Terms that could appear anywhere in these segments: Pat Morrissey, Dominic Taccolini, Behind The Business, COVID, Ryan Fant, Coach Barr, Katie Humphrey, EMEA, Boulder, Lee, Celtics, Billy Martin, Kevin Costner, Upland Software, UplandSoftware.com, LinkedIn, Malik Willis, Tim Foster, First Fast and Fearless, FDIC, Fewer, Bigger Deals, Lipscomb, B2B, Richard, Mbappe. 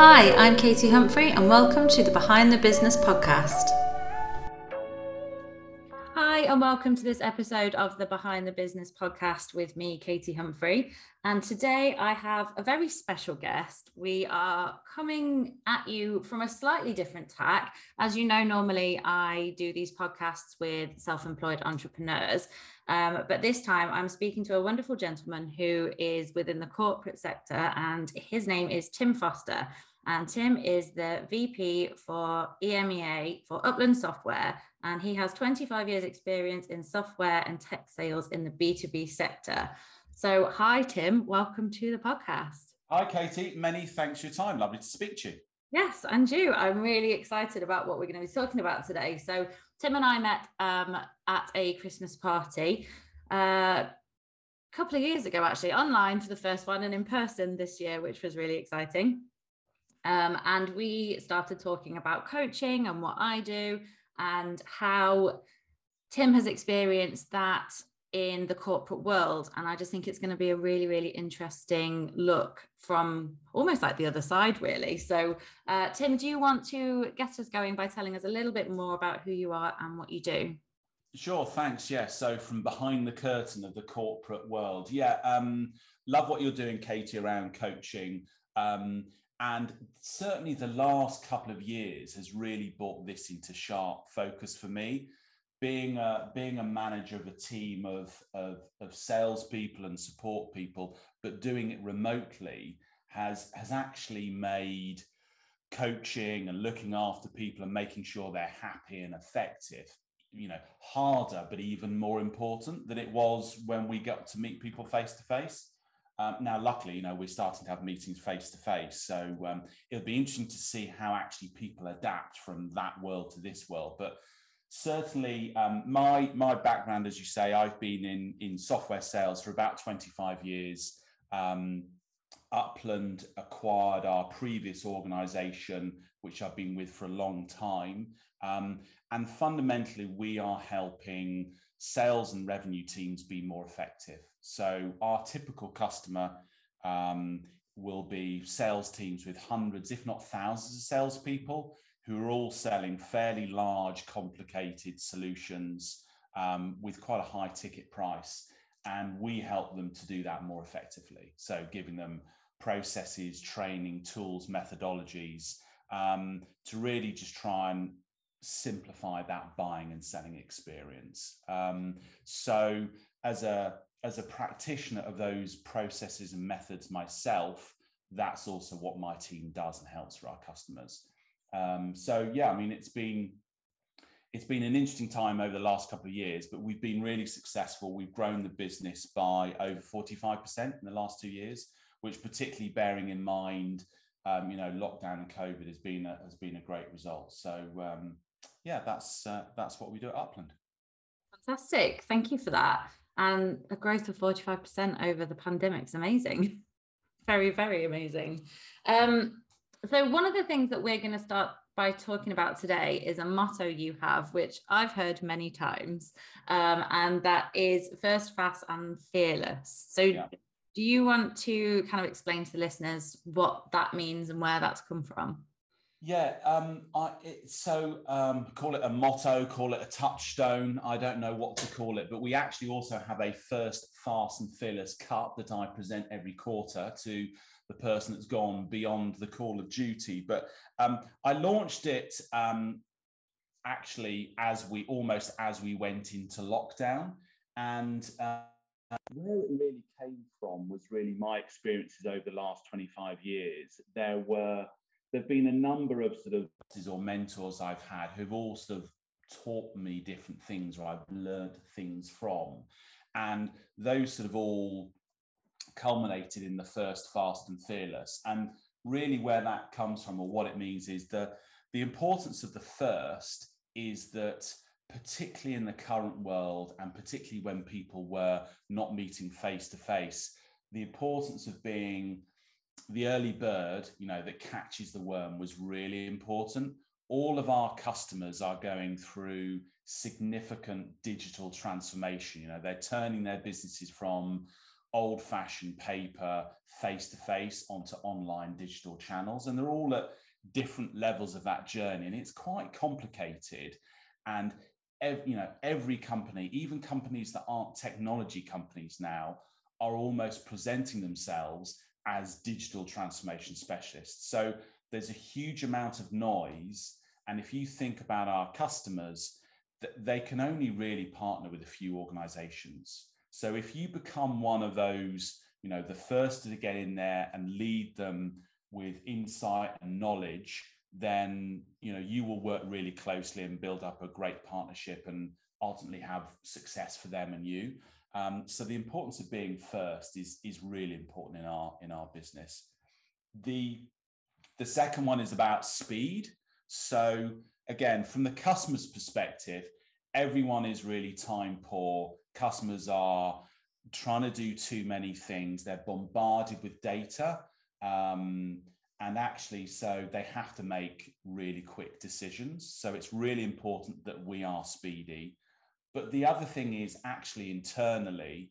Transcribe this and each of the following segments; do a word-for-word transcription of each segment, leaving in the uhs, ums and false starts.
Hi, I'm Katie Humphrey and welcome to the Behind the Business podcast. Hi and welcome to this episode of the Behind the Business podcast with me, Katie Humphrey. And today I have a very special guest. We are coming at you from a slightly different tack. As you know, normally I do these podcasts with self-employed entrepreneurs. Um, but this time I'm speaking to a wonderful gentleman who is within the corporate sector, and his name is Tim Foster. And Tim is the V P for E M E A for Upland Software, and he has twenty-five years experience in software and tech sales in the B two B sector. So hi, Tim, welcome to the podcast. Hi, Katie, many thanks for your time. Lovely to speak to you. Yes, and you. I'm really excited about what we're going to be talking about today. So Tim and I met um, at a Christmas party uh, a couple of years ago, actually, online for the first one and in person this year, which was really exciting. Um, and we started talking about coaching and what I do and how Tim has experienced that in the corporate world. And I just think it's going to be a really, really interesting look from almost like the other side, really. So, uh, Tim, do you want to get us going by telling us a little bit more about who you are and what you do? Sure, thanks. Yes. Yeah, so from behind the curtain of the corporate world. Yeah. Um, love what you're doing, Katie, around coaching. Um, And certainly the last couple of years has really brought this into sharp focus for me. Being a, being a manager of a team of, of, of salespeople and support people, but doing it remotely has, has actually made coaching and looking after people and making sure they're happy and effective, you know, harder, but even more important than it was when we got to meet people face to face. Um, now, luckily, you know, we're starting to have meetings face to face, so um, it'll be interesting to see how actually people adapt from that world to this world. But certainly um, my my background, as you say, I've been in, in software sales for about twenty-five years. Um, Upland acquired our previous organization, which I've been with for a long time. Um, and fundamentally, we are helping sales and revenue teams be more effective. So our typical customer um, will be sales teams with hundreds, if not thousands of salespeople who are all selling fairly large, complicated solutions um, with quite a high ticket price. And we help them to do that more effectively. So giving them processes, training, tools, methodologies um, to really just try and simplify that buying and selling experience. Um, so as a as a practitioner of those processes and methods myself, that's also what my team does and helps for our customers. Um, so yeah, I mean, it's been it's been an interesting time over the last couple of years, but we've been really successful. We've grown the business by over forty-five percent in the last two years, which, particularly bearing in mind, um, you know, lockdown and COVID, has been a, has been a great result. So um, yeah, that's uh, that's what we do at Upland. Fantastic. Thank you for that. And a growth of forty-five percent over the pandemic is amazing. Very, very amazing. Um, so one of the things that we're going to start by talking about today is a motto you have, which I've heard many times, um, and that is First, Fast and Fearless. So yeah. Do you want to kind of explain to the listeners what that means and where that's come from? Yeah, um, I, it, so um, call it a motto, call it a touchstone. I don't know what to call it, but we actually also have a First, Fast and Fearless Cup that I present every quarter to the person that's gone beyond the call of duty. But um, I launched it um, actually as we almost as we went into lockdown, and uh, where it really came from was really my experiences over the last twenty-five years. There were There've been a number of sort of or mentors I've had who've all sort of taught me different things, or I've learned things from, and those sort of all culminated in the First, Fast and Fearless. And really, where that comes from, or what it means, is the the importance of the first is that, particularly in the current world, and particularly when people were not meeting face to face, the importance of being the early bird, you know, that catches the worm was really important. All of our customers are going through significant digital transformation. You know, they're turning their businesses from old-fashioned paper, face-to-face, onto online digital channels. And they're all at different levels of that journey. And it's quite complicated. And every, you know, every company, even companies that aren't technology companies now, are almost presenting themselves as digital transformation specialists. So there's a huge amount of noise. And if you think about our customers, they can only really partner with a few organizations. So if you become one of those, you know, the first to get in there and lead them with insight and knowledge, then, you know, you will work really closely and build up a great partnership and ultimately have success for them and you. Um, so the importance of being first is, is really important in our, in our business. The, the second one is about speed. So again, from the customer's perspective, everyone is really time poor. Customers are trying to do too many things. They're bombarded with data. Um, and actually, so they have to make really quick decisions. So it's really important that we are speedy. But the other thing is actually internally,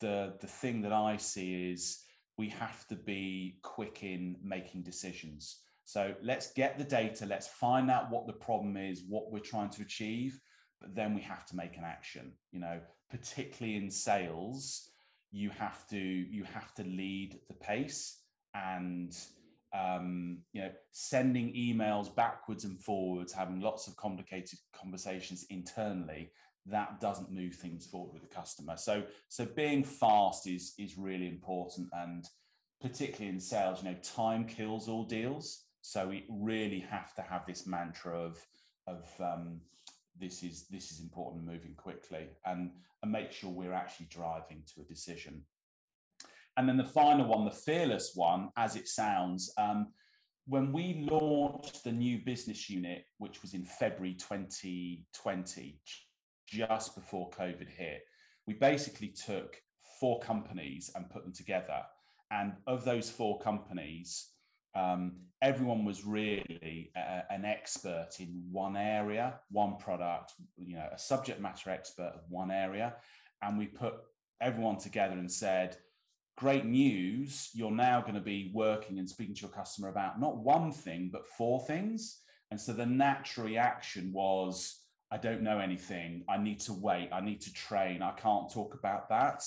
the, the thing that I see is we have to be quick in making decisions. So let's get the data, let's find out what the problem is, what we're trying to achieve, but then we have to make an action. You know, particularly in sales, you have to, you have to lead the pace, and um, you know, sending emails backwards and forwards, having lots of complicated conversations internally, that doesn't move things forward with the customer. So, so being fast is, is really important, and particularly in sales, you know, time kills all deals. So we really have to have this mantra of, of um, this is this is important, moving quickly, and, and make sure we're actually driving to a decision. And then the final one, the fearless one, as it sounds, um, when we launched the new business unit, which was in February twenty twenty, just before COVID hit, we basically took four companies and put them together. And of those four companies, Um, everyone was really uh, an expert in one area, one product, you know, a subject matter expert of one area. And we put everyone together and said, great news, you're now going to be working and speaking to your customer about not one thing, but four things. And so the natural reaction was, I don't know anything. I need to wait. I need to train. I can't talk about that.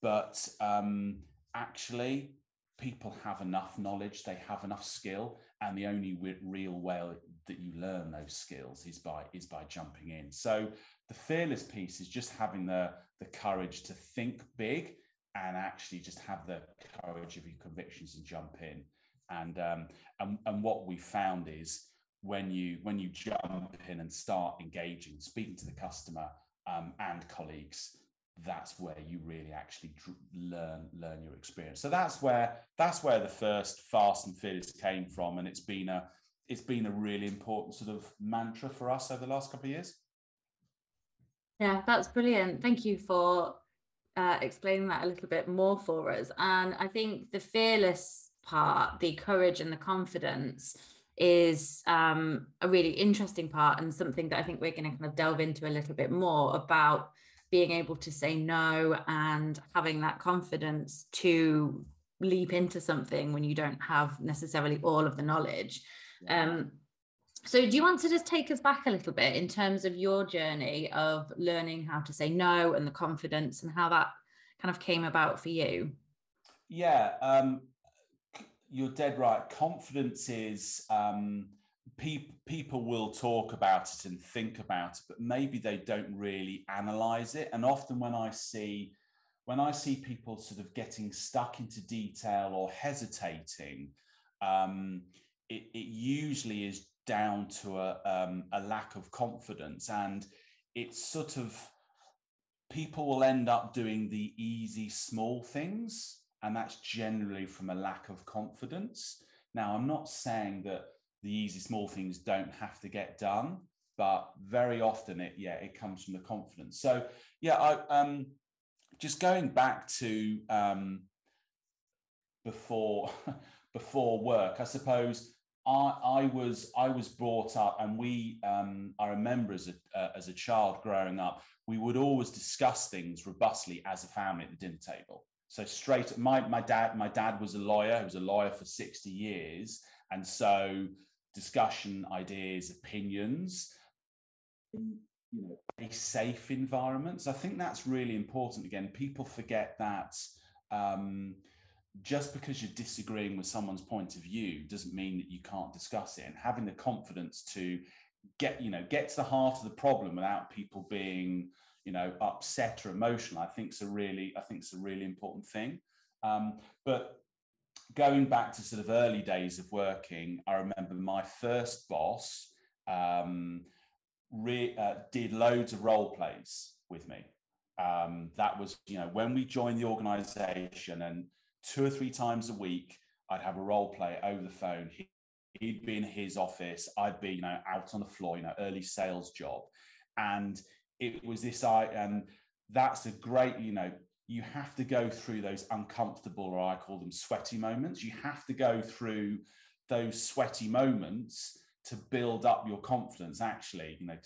But um, actually, people have enough knowledge, they have enough skill, and the only real way that you learn those skills is by is by jumping in. So the fearless piece is just having the, the courage to think big and actually just have the courage of your convictions and jump in. And um, and, and what we found is when you when you jump in and start engaging, speaking to the customer um, and colleagues, that's where you really actually learn learn your experience. So that's where that's where the first Fast and Fearless came from, and it's been a it's been a really important sort of mantra for us over the last couple of years. Yeah, that's brilliant. Thank you for uh, explaining that a little bit more for us. And I think the fearless part, the courage and the confidence, is um, a really interesting part, and something that I think we're going to kind of delve into a little bit more about. Being able to say no and having that confidence to leap into something when you don't have necessarily all of the knowledge. Um, so do you want to just take us back a little bit in terms of your journey of learning how to say no and the confidence and how that kind of came about for you? Yeah, um, you're dead right. Confidence is... Um... People will talk about it and think about it, but maybe they don't really analyze it. And often when I see, when I see people sort of getting stuck into detail or hesitating, um, it, it usually is down to a, um, a lack of confidence. And it's sort of, people will end up doing the easy, small things. And that's generally from a lack of confidence. Now, I'm not saying that the easy small things don't have to get done, but very often it yeah it comes from the confidence. So yeah, I um just going back to um before before work, I suppose I I was I was brought up, and we um I remember as a uh, as a child growing up, we would always discuss things robustly as a family at the dinner table. So straight, my my dad, my dad was a lawyer. He was a lawyer for sixty years, and so discussion, ideas, opinions, you know, a safe environment. So I think that's really important. Again, people forget that um, just because you're disagreeing with someone's point of view doesn't mean that you can't discuss it. And having the confidence to get, you know, get to the heart of the problem without people being, you know, upset or emotional, I think is a really, I think it's a really important thing. Um, but going back to sort of early days of working, I remember my first boss um, re- uh, did loads of role plays with me. Um, that was, you know, when we joined the organization, and two or three times a week, I'd have a role play over the phone. He, he'd be in his office, I'd be, you know, out on the floor, you know, early sales job. And it was this, I, and that's a great, you know, you have to go through those uncomfortable, or I call them sweaty moments. You have to go through those sweaty moments to build up your confidence, actually, you know,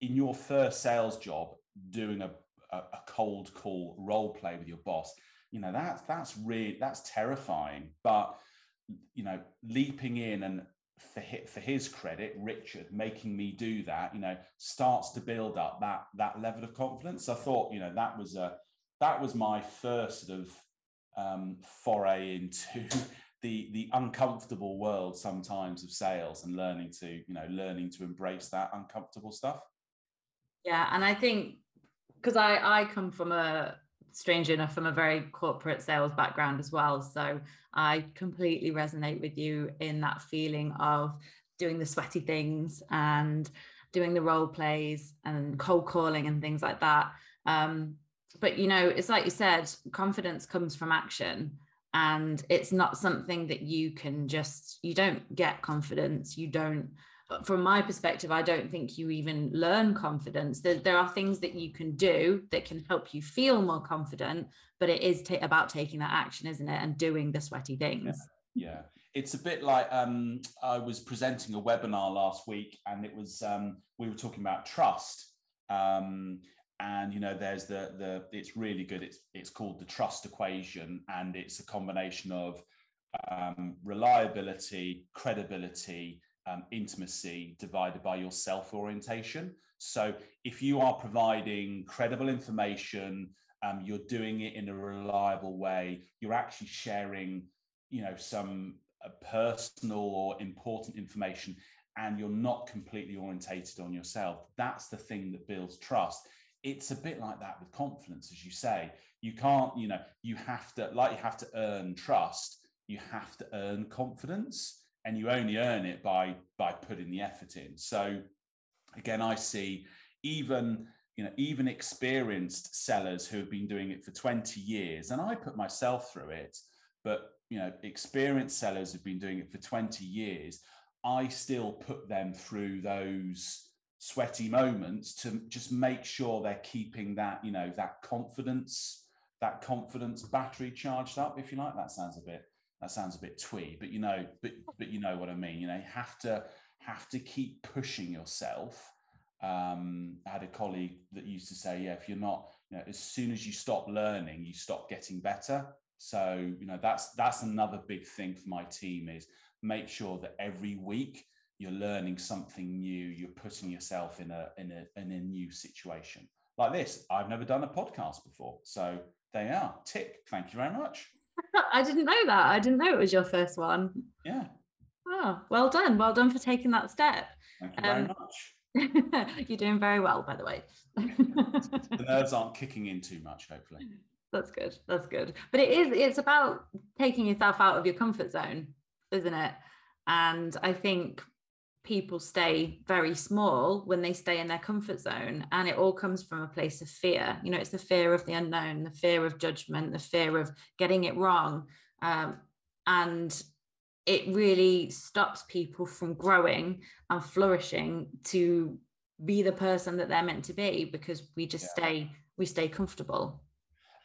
in your first sales job, doing a, a, a cold call role play with your boss, you know, that, that's really, that's terrifying. But, you know, leaping in and, for his, for his credit, Richard making me do that, you know, starts to build up that that level of confidence. I thought, you know, that was a that was my first sort of um, foray into the the uncomfortable world sometimes of sales, and learning to, you know, learning to embrace that uncomfortable stuff. Yeah, and I think because I I come from a strangely enough from a very corporate sales background as well, so I completely resonate with you in that feeling of doing the sweaty things and doing the role plays and cold calling and things like that, um but you know, it's like you said, confidence comes from action, and it's not something that you can just, you don't get confidence, you don't, from my perspective, I don't think you even learn confidence. There, there are things that you can do that can help you feel more confident, but it is t- about taking that action, isn't it? And doing the sweaty things. Yeah, yeah. It's a bit like um, I was presenting a webinar last week, and it was um, we were talking about trust. Um, and, you know, there's the, the it's really good. It's, it's called the trust equation, and it's a combination of um, reliability, credibility, Um, intimacy divided by your self-orientation. So if you are providing credible information, um, you're doing it in a reliable way, you're actually sharing, you know, some uh, personal or important information, and you're not completely orientated on yourself. That's the thing that builds trust. It's a bit like that with confidence, as you say. You can't, you know, you have to, like you have to earn trust, you have to earn confidence. And you only earn it by by putting the effort in. So again, I see even, you know, even experienced sellers who have been doing it for twenty years, and I put myself through it, but, you know, experienced sellers who've been doing it for twenty years, I still put them through those sweaty moments to just make sure they're keeping that, you know, that confidence, that confidence battery charged up, if you like. That sounds a bit That sounds a bit twee, but you know, but but you know what I mean. You know, you have to have to keep pushing yourself. Um, I had a colleague that used to say, "Yeah, if you're not, you know, as soon as you stop learning, you stop getting better." So, you know, that's that's another big thing for my team, is make sure that every week you're learning something new. You're putting yourself in a in a in a new situation like this. I've never done a podcast before, so there you are. Tick. Thank you very much. I didn't know that. I didn't know it was your first one. Yeah. Oh, well done. Well done for taking that step. Thank you um, very much. You're doing very well, by the way. The nerves aren't kicking in too much, hopefully. That's good. That's good. But it is, it's about taking yourself out of your comfort zone, isn't it? And I think people stay very small when they stay in their comfort zone, and it all comes from a place of fear. You know, it's the fear of the unknown, the fear of judgment, the fear of getting it wrong, um, and it really stops people from growing and flourishing to be the person that they're meant to be, because we just yeah. stay we stay comfortable.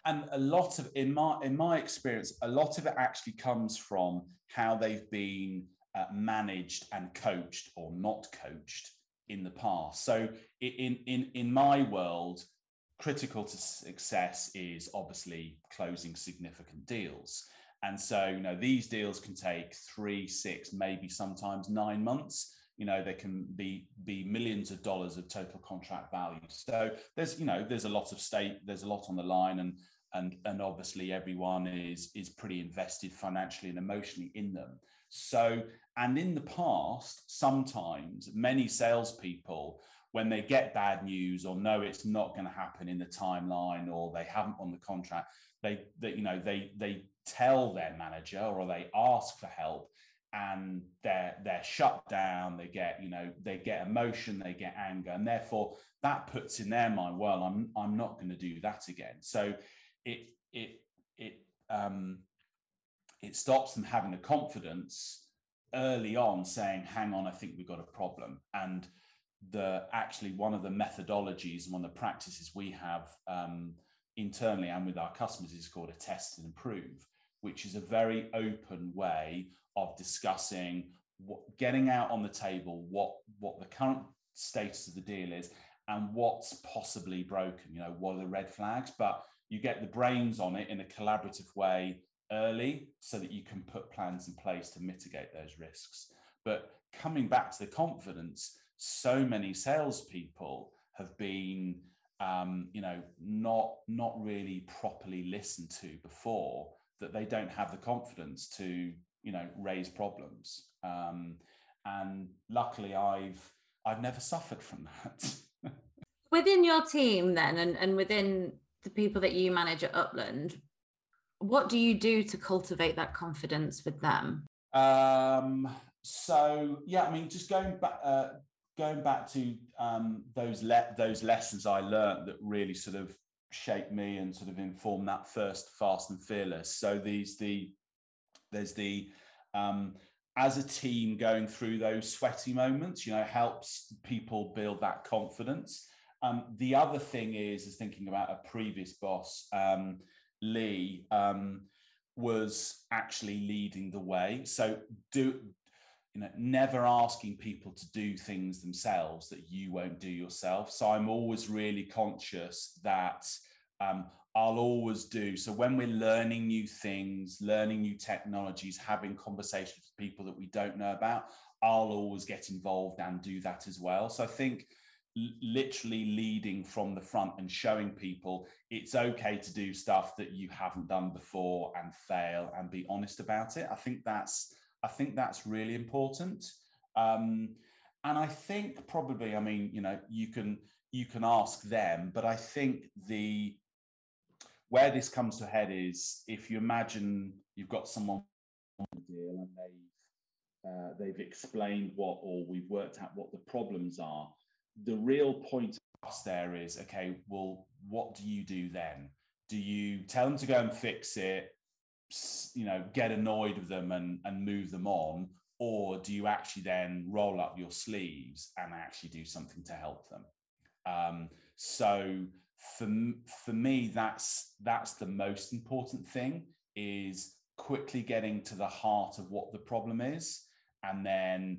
And a lot of, in my in my experience, a lot of it actually comes from how they've been Uh, managed and coached or not coached in the past. So in in in my world, critical to success is obviously closing significant deals. And so, you know, these deals can take three, six, maybe sometimes nine months. You know, they can be be millions of dollars of total contract value. So there's, you know, there's a lot of stake, there's a lot on the line, and and and obviously everyone is is pretty invested financially and emotionally in them. So, and in the past, sometimes many salespeople, when they get bad news or know it's not going to happen in the timeline, or they haven't won the contract, they, they you know they they tell their manager or they ask for help. And they're they're shut down. They get, you know, they get emotion, they get anger, and therefore that puts in their mind, well, I'm I'm not going to do that again. So it it it um it stops them having the confidence early on, saying, hang on, I think we've got a problem. And the actually one of the methodologies and one of the practices we have um, internally and with our customers is called a test and improve, which is a very open way of discussing, what, getting out on the table what, what the current status of the deal is and what's possibly broken, you know, what are the red flags, but you get the brains on it in a collaborative way early so that you can put plans in place to mitigate those risks. But coming back to the confidence, so many salespeople have been, um, you know, not, not really properly listened to before, that they don't have the confidence to, you know, raise problems. Um, and luckily I've, I've never suffered from that. Within your team then, and, and within the people that you manage at Upland, what do you do to cultivate that confidence with them? Um, so, yeah, I mean, just going back, uh, going back to um, those, le- those lessons I learned that really sort of shape me and sort of inform that first Fast and Fearless. So these the there's the um as a team going through those sweaty moments, you know, helps people build that confidence. Um the other thing is is thinking about a previous boss, um Lee, um was actually leading the way. So do you know, never asking people to do things themselves that you won't do yourself. So I'm always really conscious that um, I'll always do. So when we're learning new things, learning new technologies, having conversations with people that we don't know about, I'll always get involved and do that as well. So I think l- literally leading from the front and showing people it's okay to do stuff that you haven't done before and fail and be honest about it. I think that's I think that's really important. Um, and I think probably, I mean, you know, you can, you can ask them, but I think the, where this comes to a head is if you imagine you've got someone on the deal and they've, uh, they've explained what, or we've worked out what the problems are. The real point for us there is, okay, well, what do you do then? Do you tell them to go and fix it, you know, get annoyed with them and, and move them on? Or do you actually then roll up your sleeves and actually do something to help them? Um, so for, for me, that's, that's the most important thing, is quickly getting to the heart of what the problem is, and then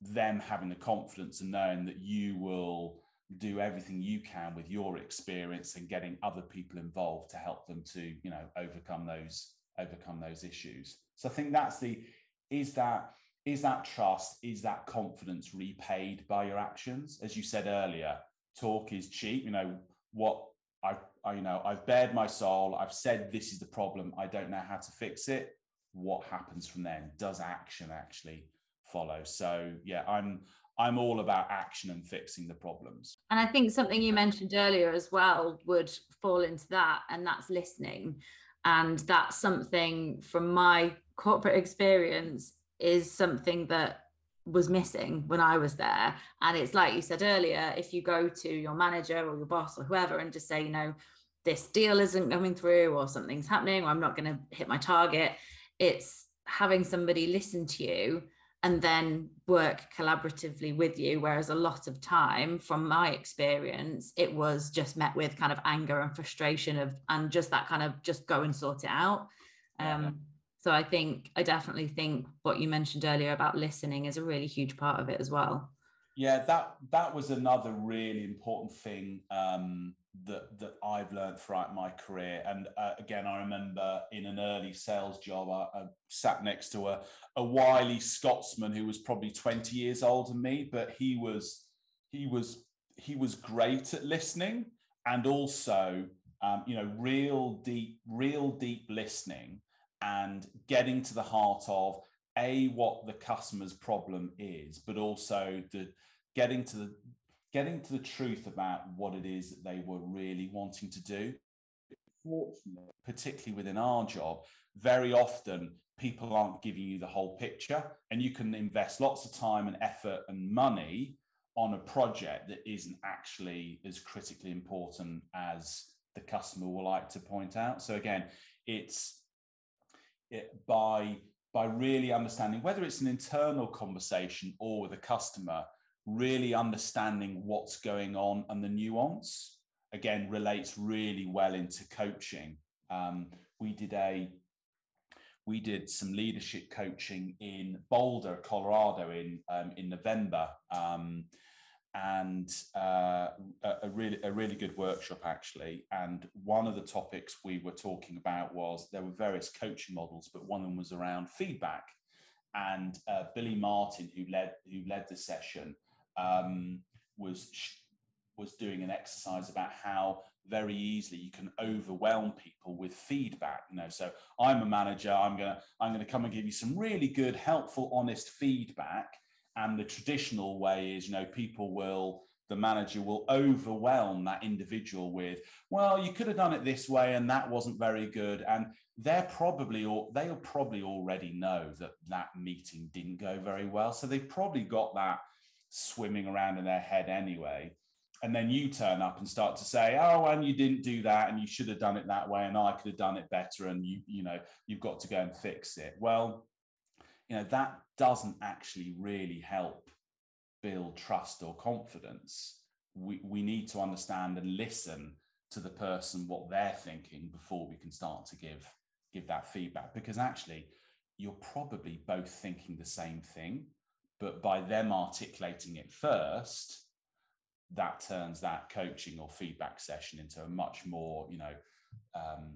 them having the confidence and knowing that you will do everything you can with your experience and getting other people involved to help them to, you know, overcome those overcome those issues. So I think that's the, is that, is that trust, is that confidence repaid by your actions? As you said earlier, talk is cheap. You know, what I, I, you know, I've bared my soul. I've said, this is the problem. I don't know how to fix it. What happens from then? Does action actually follow? So yeah, I'm, I'm all about action and fixing the problems. And I think something you mentioned earlier as well would fall into that, and that's listening. And that's something from my corporate experience is something that was missing when I was there. And it's like you said earlier, if you go to your manager or your boss or whoever and just say, you know, this deal isn't coming through, or something's happening, or I'm not going to hit my target, it's having somebody listen to you and then work collaboratively with you. Whereas a lot of time, from my experience, it was just met with kind of anger and frustration of, and just that kind of just go and sort it out. Um, yeah. So I think, I definitely think what you mentioned earlier about listening is a really huge part of it as well. Yeah, that that was another really important thing um, that that I've learned throughout my career. And uh, again, I remember in an early sales job, I, I sat next to a, a wily Scotsman who was probably twenty years older than me, but he was he was he was great at listening, and also um, you know, real deep, real deep listening and getting to the heart of A, what the customer's problem is, but also the getting to the getting to the truth about what it is that they were really wanting to do. Fortunately, particularly within our job, very often people aren't giving you the whole picture, and you can invest lots of time and effort and money on a project that isn't actually as critically important as the customer will like to point out. So again, it's it, by by really understanding, whether it's an internal conversation or with a customer, really understanding what's going on and the nuance, again, relates really well into coaching. Um, we did a, we did some leadership coaching in Boulder, Colorado in, um, in November. Um, and uh, a really a really good workshop, actually. And one of the topics we were talking about was, there were various coaching models, but one of them was around feedback. And uh, Billy Martin, who led who led the session, um, was was doing an exercise about how very easily you can overwhelm people with feedback. You know, so I'm a manager, I'm gonna I'm gonna come and give you some really good, helpful, honest feedback. And the traditional way is, you know, people will, the manager will overwhelm that individual with, well, you could have done it this way and that wasn't very good. And they're probably, or they'll probably already know that that meeting didn't go very well. So they've probably got that swimming around in their head anyway. And then you turn up and start to say, oh, and you didn't do that and you should have done it that way and I could have done it better. And, you, you know, you've got to go and fix it. Well, you know, that doesn't actually really help build trust or confidence. We, we need to understand and listen to the person, what they're thinking, before we can start to give, give that feedback. Because actually, you're probably both thinking the same thing, but by them articulating it first, that turns that coaching or feedback session into a much more, you know, um,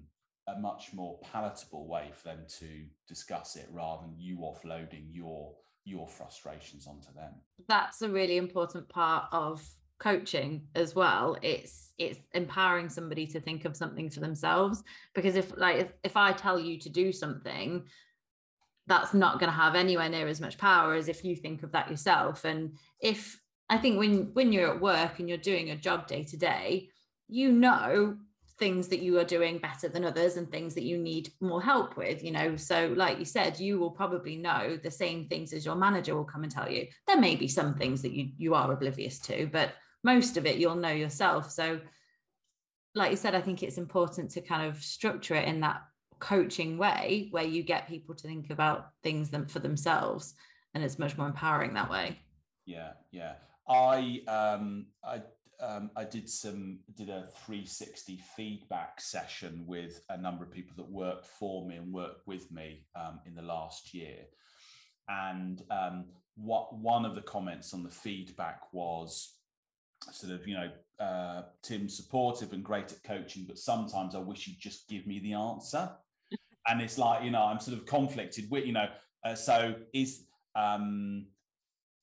a much more palatable way for them to discuss it, rather than you offloading your your frustrations onto them. That's a really important part of coaching as well. It's it's empowering somebody to think of something for themselves, because if like if, if I tell you to do something, that's not going to have anywhere near as much power as if you think of that yourself. And if I think when when you're at work and you're doing a job day to day, you know things that you are doing better than others and things that you need more help with, you know. So like you said, you will probably know the same things as your manager will come and tell you. There may be some things that you you are oblivious to, but most of it you'll know yourself. So like you said, I think it's important to kind of structure it in that coaching way where you get people to think about things them for themselves, and it's much more empowering that way. Yeah, yeah. I um I Um, I did some did a three sixty feedback session with a number of people that worked for me and worked with me um, in the last year. And um, what one of the comments on the feedback was sort of, you know, uh, Tim's supportive and great at coaching, but sometimes I wish you'd just give me the answer. And it's like, you know, I'm sort of conflicted with, you know, uh, so is... Um,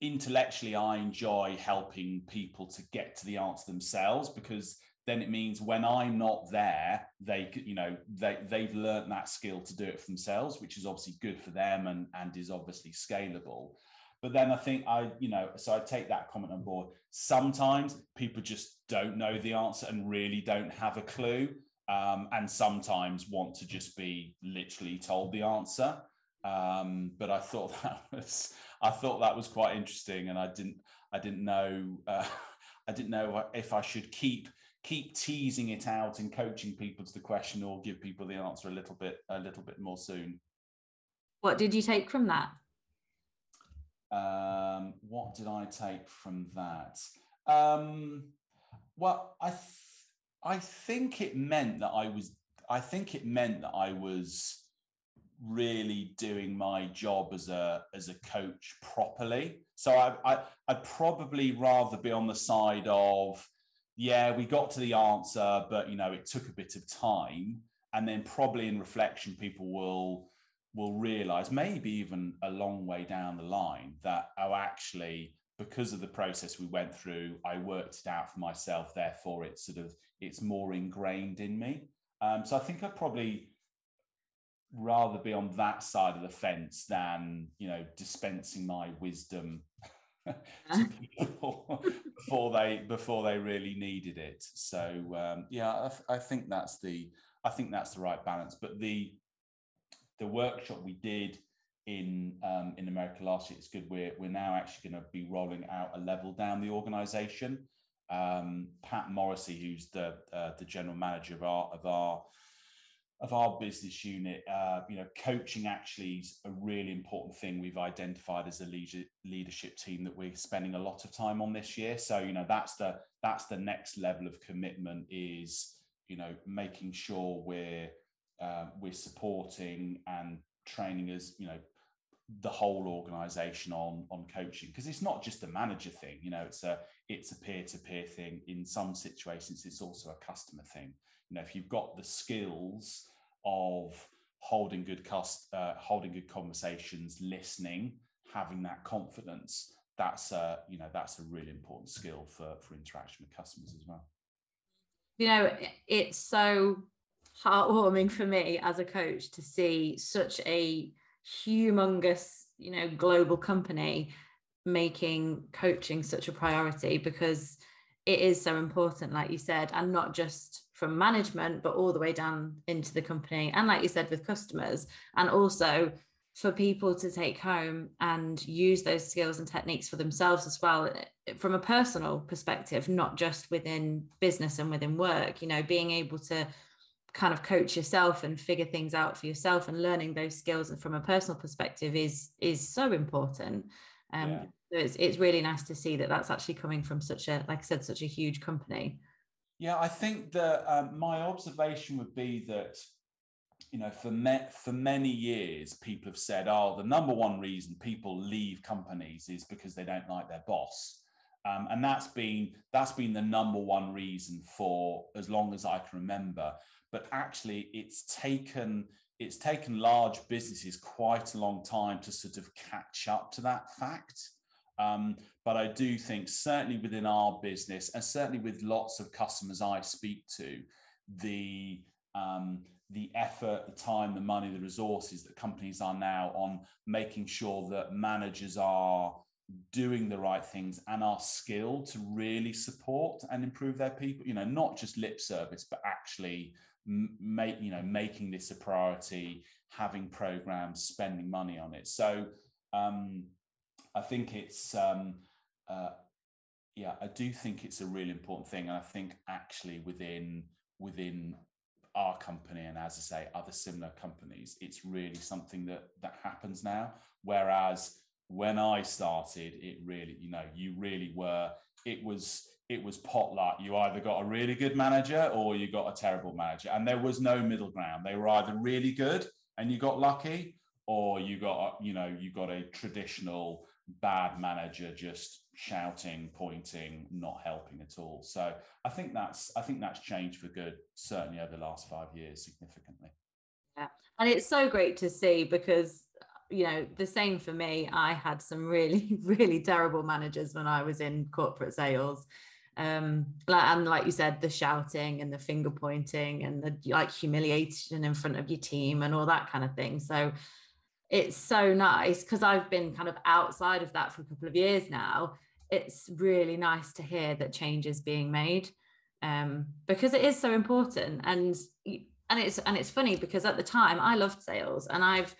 intellectually, I enjoy helping people to get to the answer themselves, because then it means when I'm not there, they, you know, they, they've learned that skill to do it for themselves, which is obviously good for them and, and is obviously scalable. But then I think I, you know, so I take that comment on board. Sometimes people just don't know the answer and really don't have a clue, um, and sometimes want to just be literally told the answer. Um, but I thought that was, I thought that was quite interesting, and I didn't, I didn't know, uh, I didn't know if I should keep, keep teasing it out and coaching people to the question, or give people the answer a little bit, a little bit more soon. What did you take from that? Um, what did I take from that? Um, well, I, th- I think it meant that I was, I think it meant that I was really doing my job as a as a coach properly. So I, I I'd probably rather be on the side of, yeah, we got to the answer, but you know, it took a bit of time. And then probably in reflection, people will will realize, maybe even a long way down the line, that, oh, actually, because of the process we went through, I worked it out for myself. Therefore, it's sort of, it's more ingrained in me. Um, so I think I'd probably rather be on that side of the fence than, you know, dispensing my wisdom to people before they before they really needed it. So um, yeah, I, th- I think that's the I think that's the right balance. But the the workshop we did in um, in America last year, it's good. We're we're now actually going to be rolling out a level down the organisation. Um, Pat Morrissey, who's the uh, the general manager of our of our of our business unit, uh, you know, coaching actually is a really important thing we've identified as a le- leadership team that we're spending a lot of time on this year. So, you know, that's the that's the next level of commitment, is, you know, making sure we're uh, we're supporting and training as, you know, the whole organization on on coaching, because it's not just a manager thing, you know, it's a it's a peer-to-peer thing. In some situations it's also a customer thing. You know, if you've got the skills of holding good cust uh, holding good conversations, listening, having that confidence, that's a, you know, that's a really important skill for for interaction with customers as well. You know, it's so heartwarming for me as a coach to see such a humongous, you know, global company making coaching such a priority, because it is so important, like you said, and not just from management, but all the way down into the company. And like you said, with customers, and also for people to take home and use those skills and techniques for themselves as well, from a personal perspective, not just within business and within work. You know, being able to kind of coach yourself and figure things out for yourself, and learning those skills and from a personal perspective is is so important. Um yeah. So it's it's really nice to see that that's actually coming from such a, like I said, such a huge company. Yeah, I think that um, my observation would be that, you know, for me- for many years people have said, oh, the number one reason people leave companies is because they don't like their boss. Um, and that's been that's been the number one reason for as long as I can remember. But actually, it's taken it's taken large businesses quite a long time to sort of catch up to that fact. Um, but I do think, certainly within our business, and certainly with lots of customers I speak to, the um, the effort, the time, the money, the resources that companies are now on making sure that managers are doing the right things and are skilled to really support and improve their people, you know, not just lip service, but actually make, you know, making this a priority, having programs, spending money on it. So um, I think it's, um, uh, yeah, I do think it's a really important thing. And I think actually within, within our company, and as I say, other similar companies, it's really something that, that happens now. Whereas when I started, it really, you know, you really were, it was, it was potluck. You either got a really good manager or you got a terrible manager, and there was no middle ground. They were either really good and you got lucky, or you got, you know, you got a traditional bad manager just shouting, pointing, not helping at all. So I think that's, I think that's changed for good, certainly over the last five years significantly. Yeah. And it's so great to see, because you know, the same for me. I had some really, really terrible managers when I was in corporate sales. Um, and like you said, the shouting and the finger pointing and the like humiliation in front of your team and all that kind of thing. So it's so nice, because I've been kind of outside of that for a couple of years now. It's really nice to hear that change is being made, um, because it is so important. And, and it's, and it's funny, because at the time I loved sales, and I've,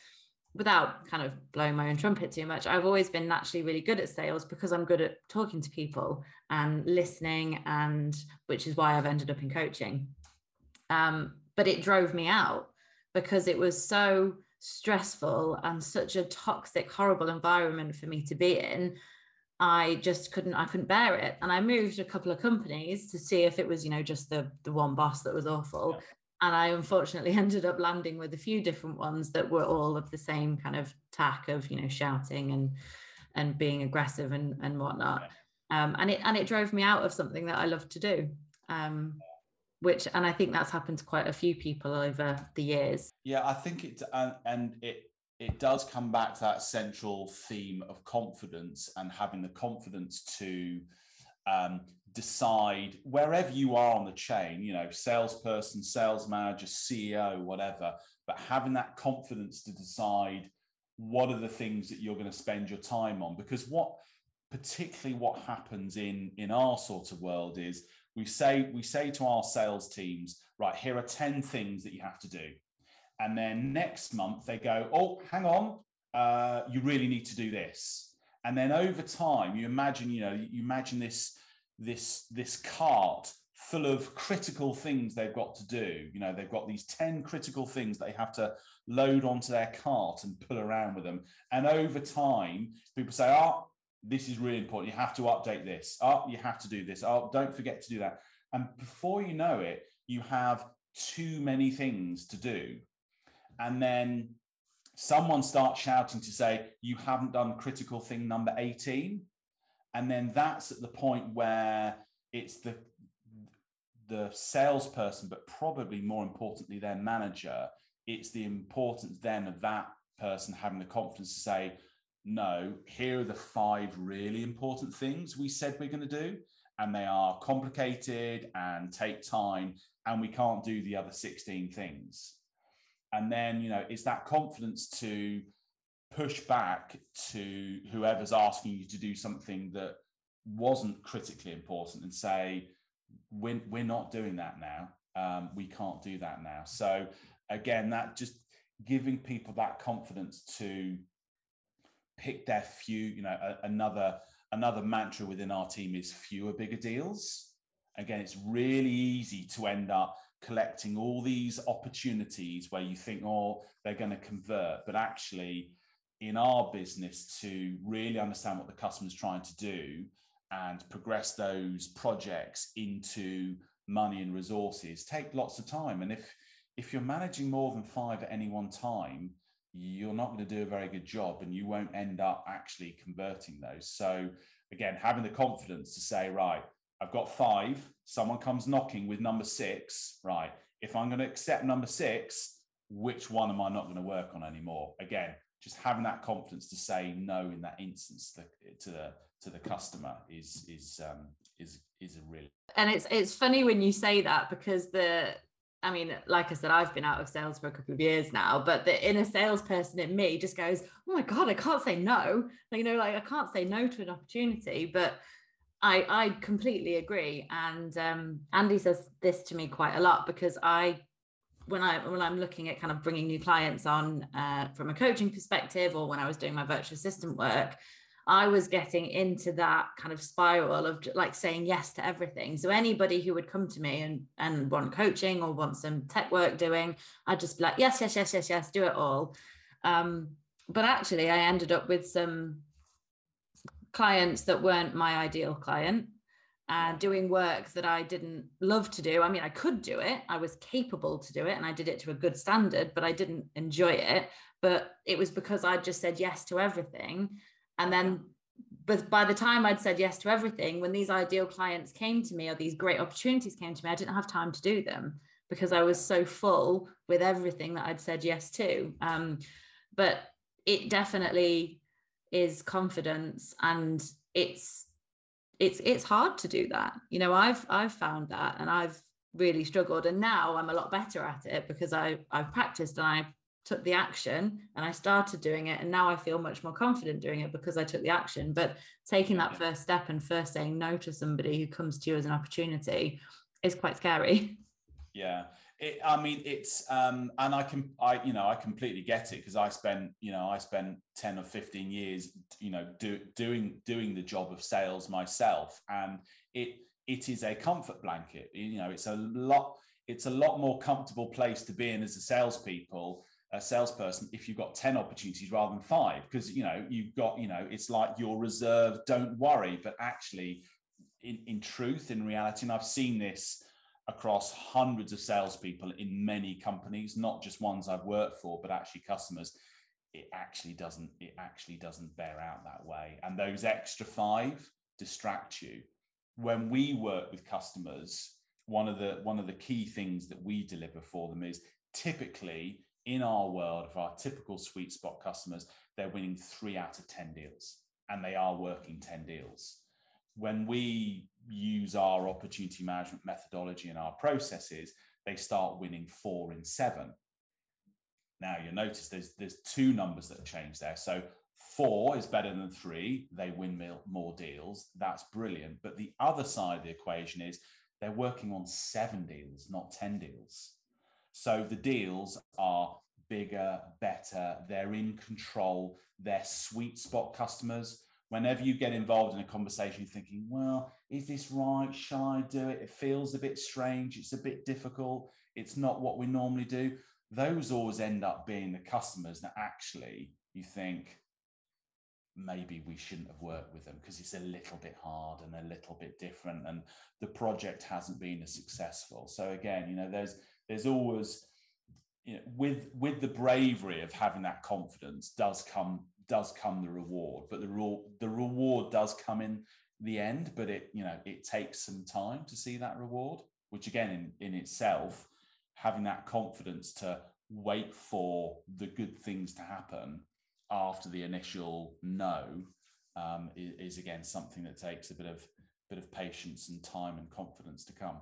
without kind of blowing my own trumpet too much, I've always been naturally really good at sales, because I'm good at talking to people and listening, and which is why I've ended up in coaching. Um, but it drove me out, because it was so stressful and such a toxic, horrible environment for me to be in. I just couldn't, I couldn't bear it. And I moved a couple of companies to see if it was, you know, just the, the one boss that was awful. And I unfortunately ended up landing with a few different ones that were all of the same kind of tack of, you know, shouting and and being aggressive and, and whatnot. Um, and it and it drove me out of something that I loved to do, um, which, and I think that's happened to quite a few people over the years. Yeah, I think it, and, and it, it does come back to that central theme of confidence and having the confidence to um, decide wherever you are on the chain, you know, salesperson, sales manager, C E O, whatever, but having that confidence to decide what are the things that you're going to spend your time on. Because what, particularly what happens in, in our sort of world is we say, we say to our sales teams, right, here are ten things that you have to do. And then next month they go, oh, hang on, uh, you really need to do this. And then over time, you imagine, you know, you imagine this, this, this cart full of critical things they've got to do. You know, they've got these ten critical things they have to load onto their cart and pull around with them. And over time, people say, oh, this is really important. You have to update this. Oh, you have to do this. Oh, don't forget to do that. And before you know it, you have too many things to do. And then someone starts shouting to say, you haven't done critical thing number eighteen. And then that's at the point where it's the, the salesperson, but probably more importantly, their manager. It's the importance then of that person having the confidence to say, no, here are the five really important things we said we're going to do. And they are complicated and take time, and we can't do the other sixteen things. And then, you know, it's that confidence to push back to whoever's asking you to do something that wasn't critically important and say, we're, we're not doing that now. Um, we can't do that now. So again, that just giving people that confidence to pick their few, you know, a, another, another mantra within our team is fewer, bigger deals. Again, it's really easy to end up collecting all these opportunities where you think, oh, they're going to convert. But actually, in our business, to really understand what the customer's trying to do and progress those projects into money and resources take lots of time. And if if you're managing more than five at any one time, you're not going to do a very good job, and you won't end up actually converting those. So again, having the confidence to say, right, I've got five, someone comes knocking with number six, right? If I'm going to accept number six, which one am I not going to work on anymore? Again, just having that confidence to say no in that instance to, to the to the customer is is um, is is a really. And it's it's funny when you say that, because the I mean, like I said, I've been out of sales for a couple of years now, but the inner salesperson in me just goes, oh my God, I can't say no. You know, like I can't say no to an opportunity, but. I, I completely agree, and um, Andy says this to me quite a lot, because I, when I when I'm looking at kind of bringing new clients on uh, from a coaching perspective, or when I was doing my virtual assistant work, I was getting into that kind of spiral of like saying yes to everything. So anybody who would come to me and and want coaching or want some tech work doing, I'd just be like yes, yes, yes, yes, yes, do it all. Um, but actually, I ended up with some clients that weren't my ideal client, uh, doing work that I didn't love to do. I mean, I could do it. I was capable to do it, and I did it to a good standard, but I didn't enjoy it. But it was because I just said yes to everything. And then but by the time I'd said yes to everything, when these ideal clients came to me or these great opportunities came to me, I didn't have time to do them because I was so full with everything that I'd said yes to. Um, but it definitely is confidence, and it's it's it's hard to do that. You know, I've I've found that, and I've really struggled, and now I'm a lot better at it because I I've practiced and I took the action and I started doing it, and now I feel much more confident doing it because I took the action. But taking that first step and first saying no to somebody who comes to you as an opportunity is quite scary. Yeah. It, I mean, it's, um, and I can, I, you know, I completely get it, because I spent, you know, I spent ten or fifteen years, you know, do, doing, doing the job of sales myself. And it, it is a comfort blanket, you know, it's a lot, it's a lot more comfortable place to be in as a salespeople, a salesperson, if you've got ten opportunities rather than five, because, you know, you've got, you know, it's like you're reserved, don't worry. But actually in, in truth, in reality, and I've seen this across hundreds of salespeople in many companies, not just ones I've worked for, but actually customers, it actually doesn't, it actually doesn't bear out that way. And those extra five distract you. When we work with customers, one of the, one of the key things that we deliver for them is typically in our world of our typical sweet spot customers, they're winning three out of ten deals and they are working ten deals. When we use our opportunity management methodology and our processes, they start winning four in seven. Now you'll notice there's, there's two numbers that have changed there. So four is better than three. They win more deals. That's brilliant. But the other side of the equation is they're working on seven deals, not ten deals. So the deals are bigger, better. They're in control. They're sweet spot customers. Whenever you get involved in a conversation, you're thinking, well, is this right? Shall I do it? It feels a bit strange. It's a bit difficult. It's not what we normally do. Those always end up being the customers that actually you think maybe we shouldn't have worked with them because it's a little bit hard and a little bit different and the project hasn't been as successful. So again, you know, there's there's always, you know, with with the bravery of having that confidence does come does come the reward, but the re- the reward does come in the end, but it, you know, it takes some time to see that reward, which again, in, in itself, having that confidence to wait for the good things to happen after the initial no um, is, is again, something that takes a bit of, bit of patience and time and confidence to come.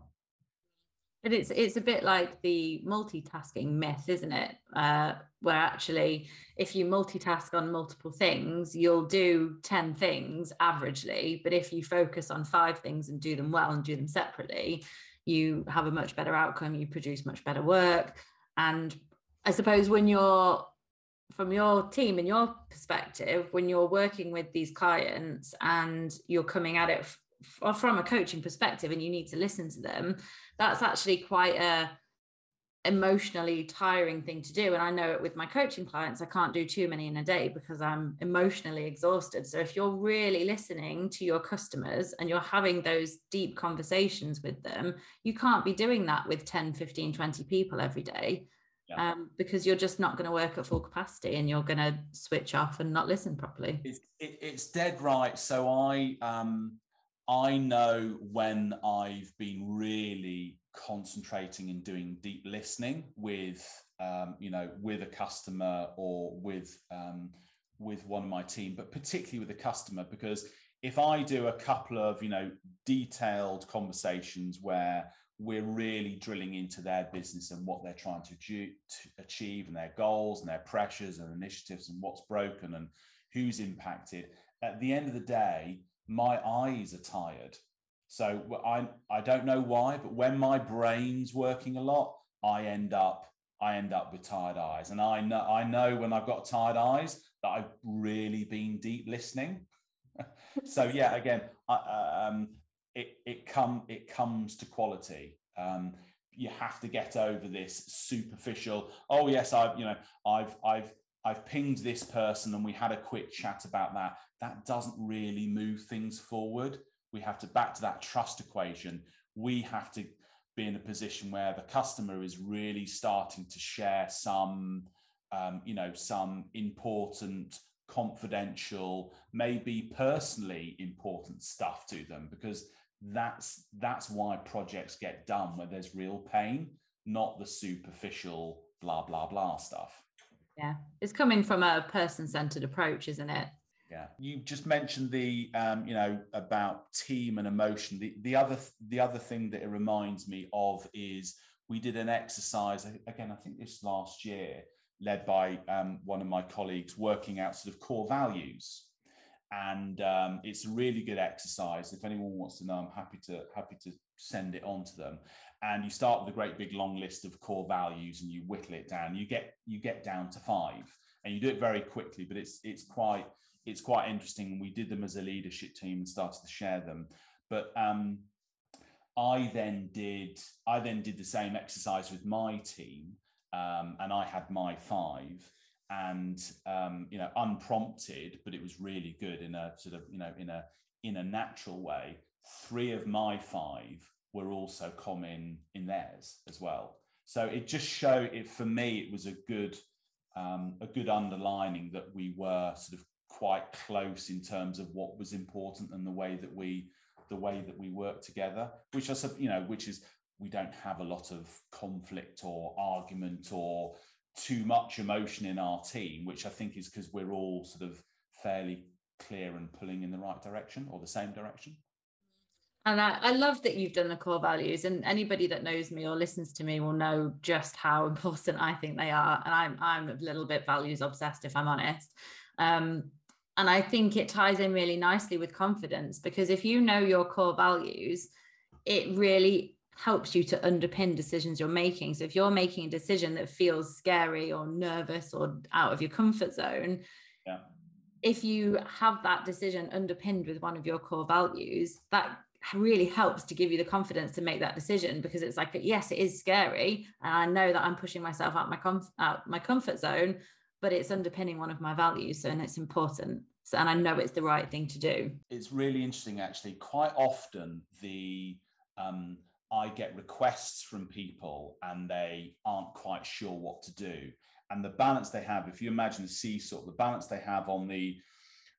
But it's it's a bit like the multitasking myth, isn't it? Uh, where actually, if you multitask on multiple things, you'll do ten things averagely. But if you focus on five things and do them well and do them separately, you have a much better outcome. You produce much better work. And I suppose when you're, from your team and your perspective, when you're working with these clients and you're coming at it f- Or from a coaching perspective and you need to listen to them, that's actually quite a emotionally tiring thing to do. And I know it with my coaching clients, I can't do too many in a day because I'm emotionally exhausted. So if you're really listening to your customers and you're having those deep conversations with them, you can't be doing that with ten, fifteen, twenty people every day. Yeah. Um, because you're just not going to work at full capacity and you're going to switch off and not listen properly. It's, it, it's dead right. So I, um, I know when I've been really concentrating and doing deep listening with, um, you know, with a customer or with um, with one of my team, but particularly with a customer, because if I do a couple of, you know, detailed conversations where we're really drilling into their business and what they're trying to, do, to achieve and their goals and their pressures and initiatives and what's broken and who's impacted, at the end of the day, my eyes are tired. So I I don't know why, but when my brain's working a lot, I end up I end up with tired eyes. And I know I know when I've got tired eyes that I've really been deep listening. So yeah, again, I, um, it it come it comes to quality. Um, you have to get over this superficial. Oh yes, I've you know I've I've. I've pinged this person and we had a quick chat about that. That doesn't really move things forward. We have to back to that trust equation. We have to be in a position where the customer is really starting to share some, um, you know, some important, confidential, maybe personally important stuff to them, because that's, that's why projects get done, where there's real pain, not the superficial blah, blah, blah stuff. Yeah, it's coming from a person-centered approach, isn't it? Yeah. You just mentioned the, um, you know, about team and emotion. The, the other the other thing that it reminds me of is we did an exercise, again, I think this last year, led by um, one of my colleagues, working out sort of core values. And um, it's a really good exercise. If anyone wants to know, I'm happy to happy to send it on to them. And you start with a great big long list of core values, and you whittle it down. You get you get down to five, and you do it very quickly. But it's it's quite it's quite interesting. We did them as a leadership team and started to share them. But um, I then did I then did the same exercise with my team, um, and I had my five. And, um, you know, unprompted, but it was really good in a sort of, you know, in a in a natural way. Three of my five were also common in theirs as well. So it just showed it, for me, it was a good, um, a good underlining that we were sort of quite close in terms of what was important and the way that we, the way that we work together, which I, you know, which is, we don't have a lot of conflict or argument or too much emotion in our team, which I think is because we're all sort of fairly clear and pulling in the right direction or the same direction. And I, I love that you've done the core values, and anybody that knows me or listens to me will know just how important I think they are. And I'm, I'm a little bit values obsessed, if I'm honest. Um, and I think it ties in really nicely with confidence, because if you know your core values, it really helps you to underpin decisions you're making. So if you're making a decision that feels scary or nervous or out of your comfort zone, yeah. if you have that decision underpinned with one of your core values, that really helps to give you the confidence to make that decision, because it's like, yes, it is scary, and I know that I'm pushing myself out my comf- out my comfort zone, but it's underpinning one of my values, so, and it's important, so, and I know it's the right thing to do. It's really interesting, actually. Quite often, the um, I get requests from people, and they aren't quite sure what to do, and the balance they have. If you imagine the seesaw, the balance they have on the,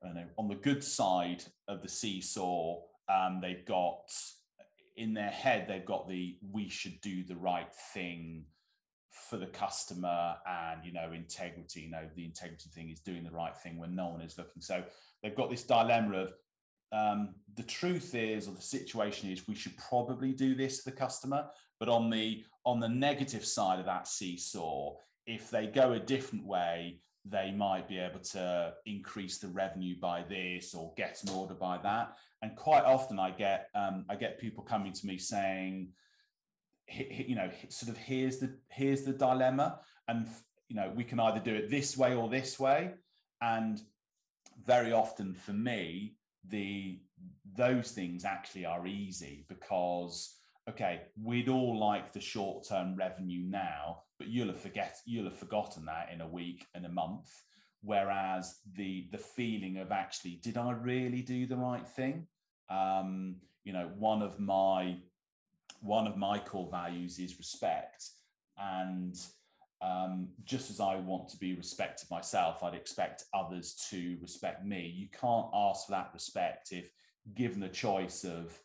I don't know, on the good side of the seesaw. Um, they've got in their head, they've got the, we should do the right thing for the customer, and, you know, integrity, you know, the integrity thing is doing the right thing when no one is looking. So they've got this dilemma of um, the truth is, or the situation is, we should probably do this for the customer. But on the, on the negative side of that seesaw, if they go a different way, they might be able to increase the revenue by this or get an order by that. And quite often I get um, I get people coming to me saying, you know, sort of here's the here's the dilemma, and, you know, we can either do it this way or this way. And very often for me, the those things actually are easy, because, okay, we'd all like the short-term revenue now, but you'll have forget you'll have forgotten that in a week and a month. Whereas the the feeling of, actually, did I really do the right thing? Um, you know, one of my one of my core values is respect, and um, just as I want to be respected myself, I'd expect others to respect me. You can't ask for that respect if given the choice of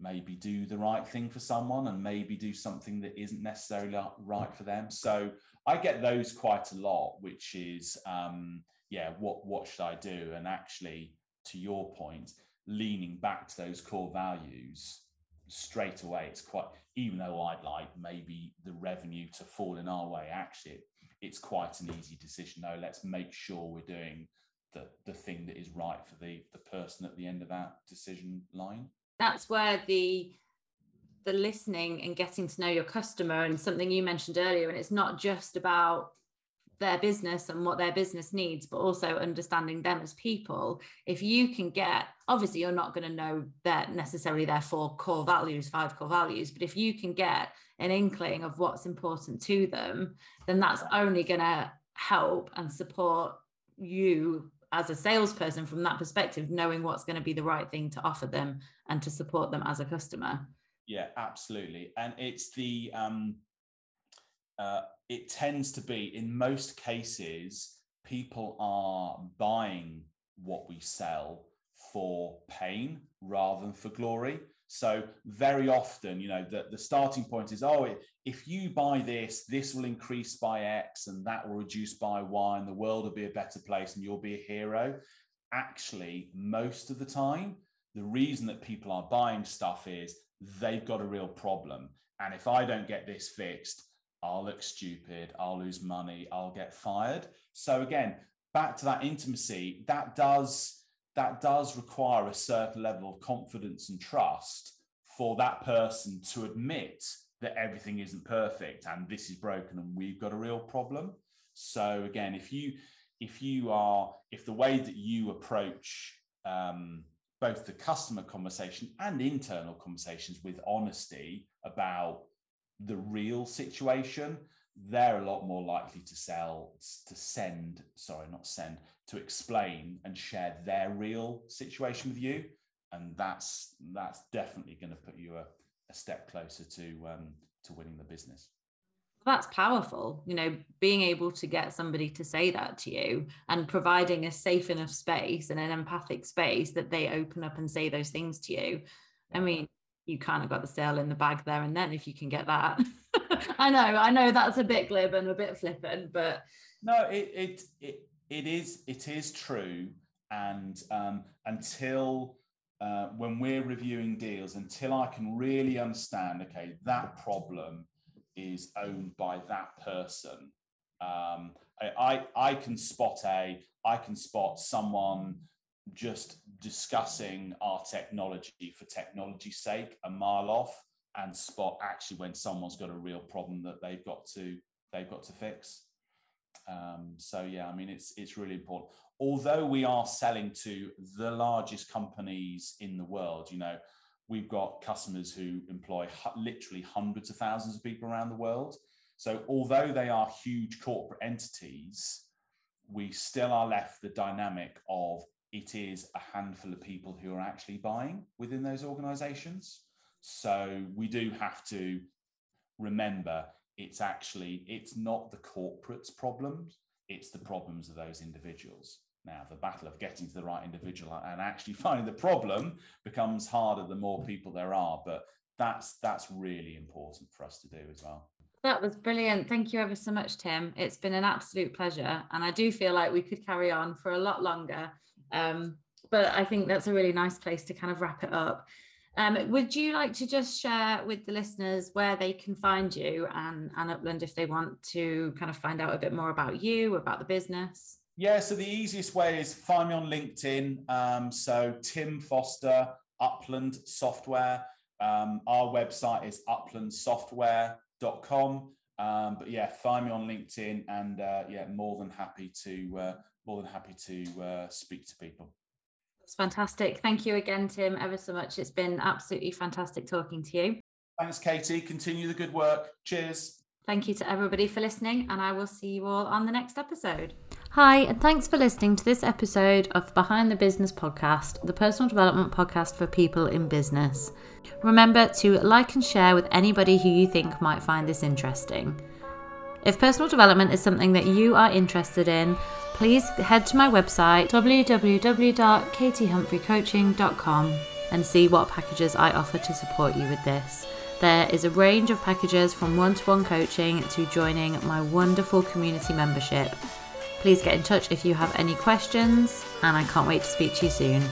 maybe do the right thing for someone and maybe do something that isn't necessarily right for them. So I get those quite a lot, which is, um, yeah, what, what should I do? And actually, to your point, leaning back to those core values straight away, it's quite, even though I'd like maybe the revenue to fall in our way, actually, it's quite an easy decision. No, let's make sure we're doing the, the thing that is right for the, the person at the end of that decision line. That's where the the listening and getting to know your customer, and something you mentioned earlier, and it's not just about their business and what their business needs, but also understanding them as people. If you can get, obviously you're not going to know that necessarily their four core values, five core values, but if you can get an inkling of what's important to them, then that's only going to help and support you as a salesperson from that perspective, knowing what's going to be the right thing to offer them and to support them as a customer. Yeah, absolutely. And it's the, um, uh, it tends to be, in most cases, people are buying what we sell for pain rather than for glory. So very often, you know, the, the starting point is, oh, if you buy this, this will increase by X and that will reduce by Y, and the world will be a better place and you'll be a hero. Actually, most of the time, the reason that people are buying stuff is they've got a real problem. And if I don't get this fixed, I'll look stupid, I'll lose money, I'll get fired. So again, back to that intimacy, that does... that does require a certain level of confidence and trust for that person to admit that everything isn't perfect and this is broken and we've got a real problem. So again, if you if you are if the way that you approach um, both the customer conversation and internal conversations with honesty about the real situation, they're a lot more likely to sell, to send, sorry, not send, to explain and share their real situation with you. And that's that's definitely going to put you a, a step closer to um, to winning the business. That's powerful, you know, being able to get somebody to say that to you and providing a safe enough space and an empathic space that they open up and say those things to you. I mean, you kind of got the sale in the bag there and then, if you can get that. I know, I know that's a bit glib and a bit flippant, but no, it it it, it is it is true. And um, until uh, when we're reviewing deals, until I can really understand, okay, that problem is owned by that person. Um, I, I I can spot a I can spot someone just discussing our technology for technology's sake a mile off, and spot actually when someone's got a real problem that they've got to they've got to fix. Um, so yeah, I mean it's it's really important. Although we are selling to the largest companies in the world, you know. We've got customers who employ literally hundreds of thousands of people around the world. So although they are huge corporate entities, we still are left the dynamic of it is a handful of people who are actually buying within those organizations. So we do have to remember it's actually, it's not the corporate's problems, it's the problems of those individuals. Now, the battle of getting to the right individual and actually finding the problem becomes harder the more people there are, but that's that's really important for us to do as well. That was brilliant. Thank you ever so much, Tim. It's been an absolute pleasure, and I do feel like we could carry on for a lot longer, um, but I think that's a really nice place to kind of wrap it up. Um, would you like to just share with the listeners where they can find you and, and Upland if they want to kind of find out a bit more about you, about the business? Yeah, so the easiest way is find me on LinkedIn. Um, so Tim Foster, Upland Software. Um, our website is upland software dot com. Um, but yeah, find me on LinkedIn, and uh, yeah, more than happy to uh, more than happy to uh, speak to people. That's fantastic. Thank you again, Tim, ever so much. It's been absolutely fantastic talking to you. Thanks, Katie. Continue the good work. Cheers. Thank you to everybody for listening, and I will see you all on the next episode. Hi, and thanks for listening to this episode of Behind the Business podcast, the personal development podcast for people in business. Remember to like and share with anybody who you think might find this interesting. If personal development is something that you are interested in, please head to my website, w w w dot katie humphrey coaching dot com, and see what packages I offer to support you with this. There is a range of packages from one-to-one coaching to joining my wonderful community membership. Please get in touch if you have any questions, and I can't wait to speak to you soon.